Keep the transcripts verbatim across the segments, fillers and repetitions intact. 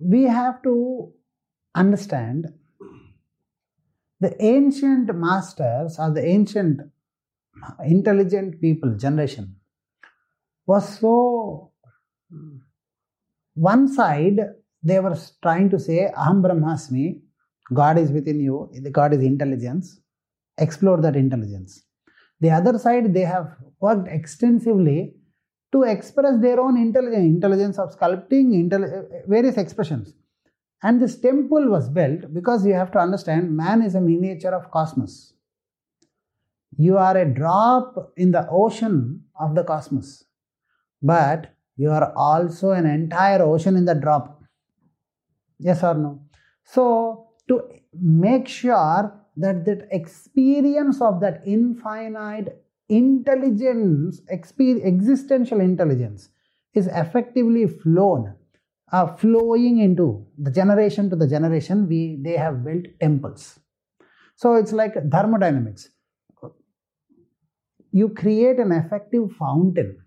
we have to understand the ancient masters or the ancient intelligent people generation was so one side they were trying to say Aham Brahmasmi, God is within you, God is intelligence, explore that intelligence. The other side they have worked extensively to express their own intelligence, intelligence of sculpting, intelli- various expressions. And this temple was built because you have to understand man is a miniature of cosmos. You are a drop in the ocean of the cosmos, but you are also an entire ocean in the drop. Yes or no? So, to make sure that that experience of that infinite intelligence, experience, existential intelligence is effectively flown, uh, flowing into the generation to the generation, we they have built temples. So it's like thermodynamics. You create an effective fountain.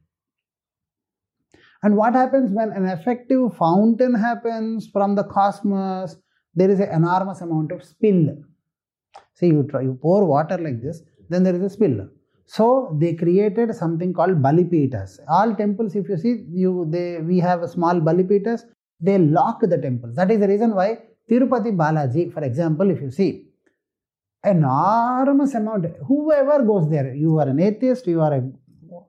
And what happens when an effective fountain happens from the cosmos? There is an enormous amount of spill. See, you, try, you pour water like this, then there is a spill. So they created something called Balipitas. All temples, if you see, you they we have a small Balipitas, they lock the temples. That is the reason why Tirupati Balaji, for example, if you see, enormous amount, whoever goes there, you are an atheist, you are a,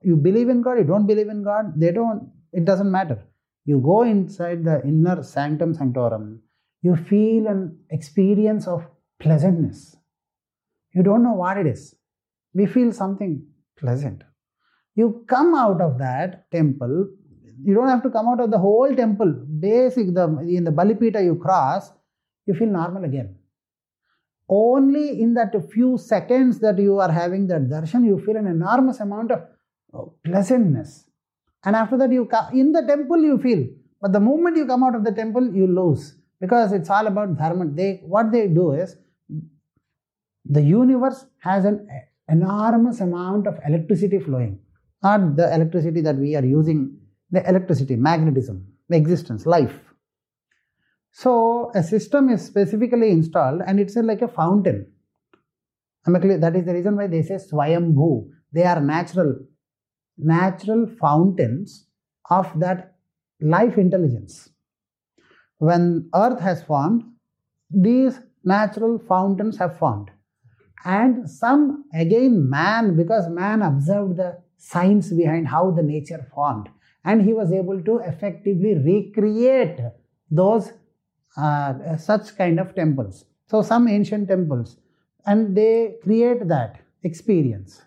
you believe in God, you don't believe in God, they don't, it doesn't matter. You go inside the inner sanctum sanctorum, you feel an experience of pleasantness. You don't know what it is. We feel something pleasant. You come out of that temple. You don't have to come out of the whole temple. Basic, the, in the Balipita you cross, you feel normal again. Only in that few seconds that you are having that darshan, you feel an enormous amount of pleasantness. And after that, you come, in the temple you feel. But the moment you come out of the temple, you lose. Because it's all about dharma. They, what they do is, the universe has an enormous amount of electricity flowing. Not the electricity that we are using, the electricity, magnetism, the existence, life. So a system is specifically installed and it's like a fountain. That is the reason why they say Swayambhu. They are natural, natural fountains of that life intelligence. When earth has formed, these natural fountains have formed. And some, again, man, because man observed the science behind how the nature formed. And he was able to effectively recreate those, uh, such kind of temples. So some ancient temples, and they create that experience.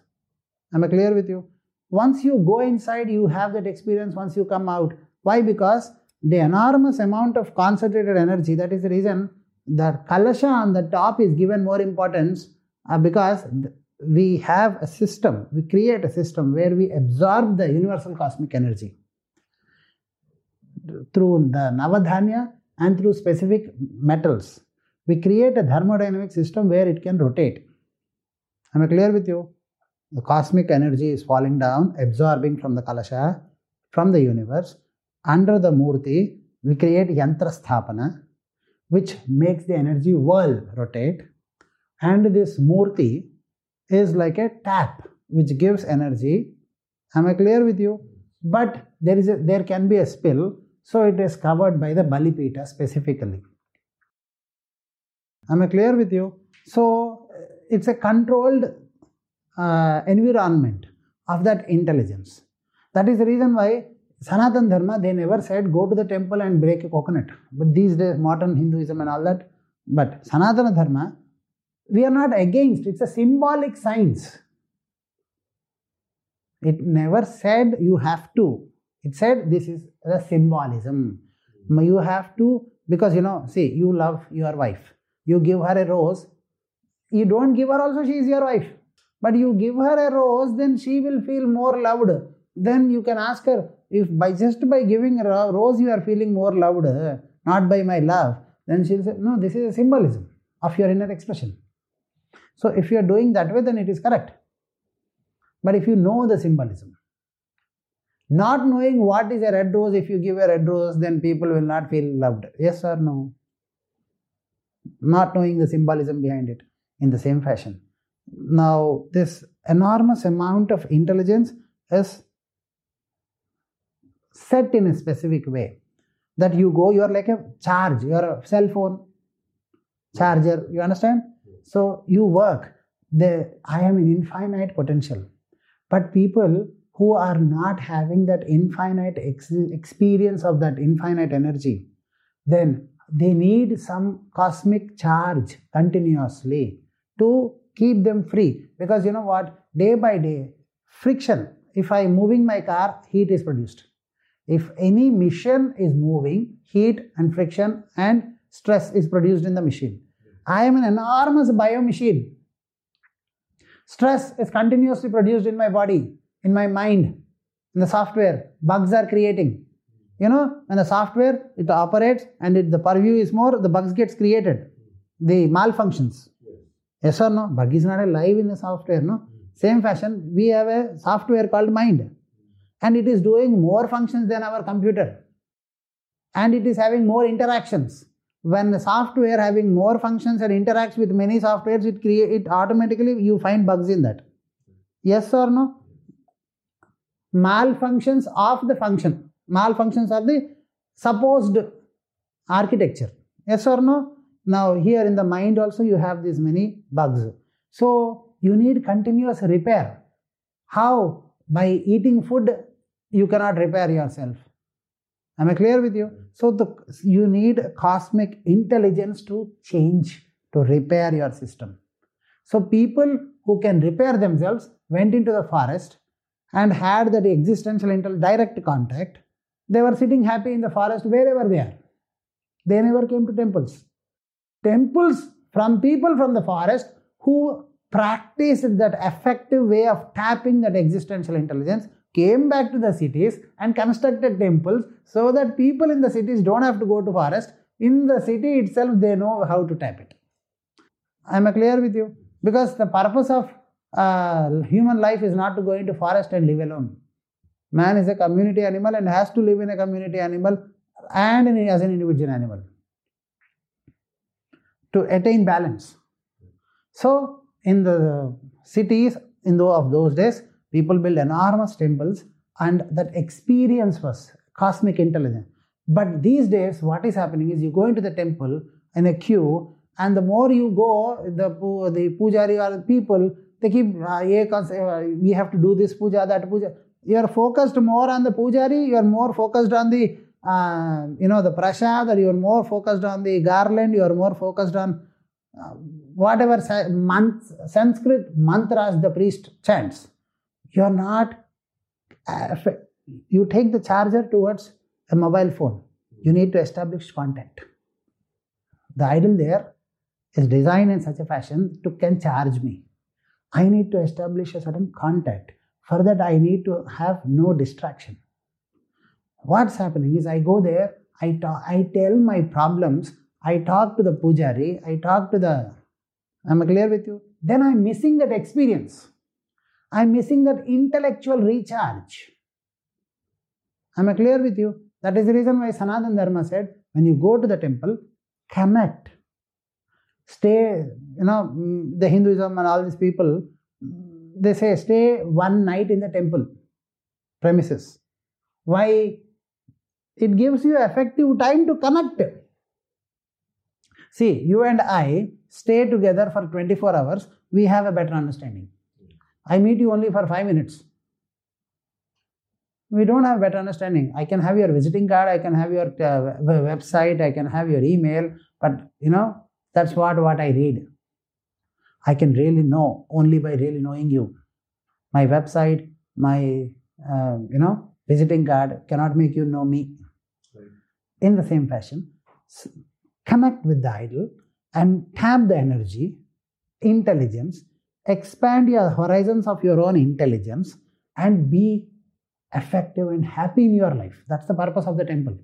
Am I clear with you? Once you go inside, you have that experience. Once you come out. Why? Because the enormous amount of concentrated energy, that is the reason that kalasha on the top is given more importance, uh, because th- we have a system, we create a system where we absorb the universal cosmic energy through the navadhanya and through specific metals. We create a thermodynamic system where it can rotate. Am I clear with you? The cosmic energy is falling down, absorbing from the kalasha, from the universe. Under the murti, we create Yantra-sthāpana, which makes the energy whirl, rotate. And this murti is like a tap, which gives energy. Am I clear with you? But there is a, there can be a spill, so it is covered by the Balipita specifically. Am I clear with you? So, it's a controlled uh, environment of that intelligence. That is the reason why Sanatana Dharma, they never said go to the temple and break a coconut. But these days, modern Hinduism and all that. But Sanatana Dharma, we are not against. It's a symbolic science. It never said you have to. It said this is the symbolism. You have to, because you know, see, you love your wife. You give her a rose. You don't give her also, she is your wife. But you give her a rose, then she will feel more loved. Then you can ask her, if by just by giving a rose you are feeling more louder, not by my love, then she'll say, no, this is a symbolism of your inner expression. So if you are doing that way, then it is correct. But if you know the symbolism, Not knowing what is a red rose, if you give a red rose, then people will not feel loved. Yes or no? Not knowing the symbolism behind it. In the same fashion. Now, this enormous amount of intelligence is set in a specific way. That you go, you are like a charge, you are a cell phone charger, you understand? So, you work. They, I am an infinite potential. But people who are not having that infinite ex- experience of that infinite energy, then they need some cosmic charge continuously to keep them free. Because you know what? Day by day, friction. If I am moving my car, heat is produced. If any machine is moving, heat and friction and stress is produced in the machine. I am an enormous bio machine. Stress is continuously produced in my body, in my mind, in the software. Bugs are creating. You know, when the software, it operates and it, the purview is more, the bugs gets created. The malfunctions. Yes or no? Bug is not alive in the software, no? Same fashion, we have a software called mind. And it is doing more functions than our computer. And it is having more interactions. When the software having more functions and interacts with many softwares, it create it automatically, you find bugs in that. Yes or no? Malfunctions of the function. Malfunctions of the supposed architecture. Yes or no? Now here in the mind also you have these many bugs. So you need continuous repair. How? By eating food, you cannot repair yourself. Am I clear with you? So the, you need cosmic intelligence to change, to repair your system. So people who can repair themselves went into the forest and had that existential intel- direct contact. They were sitting happy in the forest wherever they are. They never came to temples. Temples from people from the forest who practiced that effective way of tapping that existential intelligence came back to the cities and constructed temples so that people in the cities don't have to go to forest. In the city itself, they know how to tap it. Am I clear with you? Because the purpose of uh, human life is not to go into forest and live alone. Man is a community animal and has to live in a community animal and in, as an individual animal to attain balance. So, in the cities in those of those days, people build enormous temples and that experience was cosmic intelligence. But these days, what is happening is you go into the temple in a queue and the more you go, the, the pujari or the people, they keep, we have to do this puja, that puja. You are focused more on the pujari, you are more focused on the, uh, you know, the prasad, or you are more focused on the garland, you are more focused on uh, whatever Sanskrit mantras the priest chants. You are not, you take the charger towards a mobile phone. You need to establish contact. The idol there is designed in such a fashion to can charge me. I need to establish a certain contact. For that I need to have no distraction. What's happening is I go there, I, talk, I tell my problems, I talk to the pujari, I talk to the... Am I clear with you? Then I'm missing that experience. I'm missing that intellectual recharge. Am I clear with you? That is the reason why Sanatana Dharma said, when you go to the temple, connect. Stay, you know, the Hinduism and all these people, they say stay one night in the temple premises. Why? It gives you effective time to connect. See, you and I stay together for twenty-four hours, we have a better understanding. I meet you only for five minutes. We don't have better understanding. I can have your visiting card, I can have your uh, website, I can have your email, but you know, that's what, what I read. I can really know only by really knowing you. My website, my uh, you know, visiting card cannot make you know me. In the same fashion, connect with the idol and tap the energy, intelligence, expand your horizons of your own intelligence and be effective and happy in your life. That's the purpose of the temple.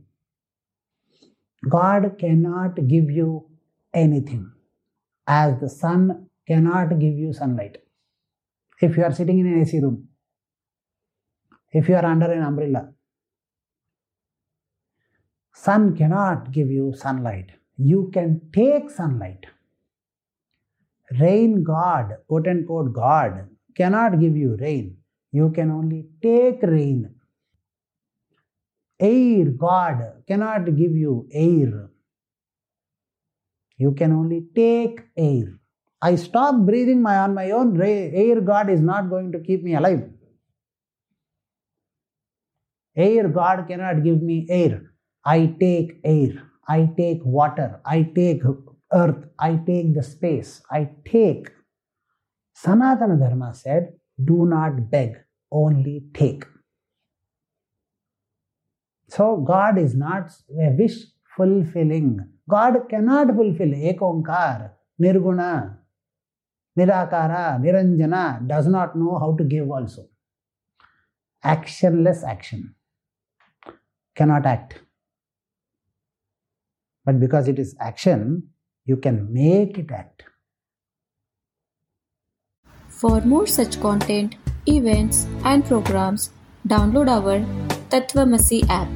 God cannot give you anything as the sun cannot give you sunlight. If you are sitting in an A C room, if you are under an umbrella. Sun cannot give you sunlight. You can take sunlight. Rain God, quote-unquote God, cannot give you rain. You can only take rain. Air God cannot give you air. You can only take air. I stop breathing my, on my own, air God is not going to keep me alive. Air God cannot give me air. I take air, I take water, I take earth, I take the space, I take. Sanatana Dharma said, do not beg, only take. So God is not a wish fulfilling. God cannot fulfill Ekongkar, nirguna, nirakara, niranjana, does not know how to give also. Actionless action, cannot act. But because it is action, you can make it act. For more such content, events and programs, download our Tattvamasi app.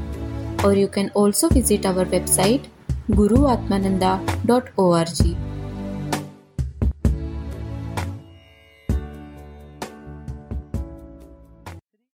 Or you can also visit our website guruatmananda dot org.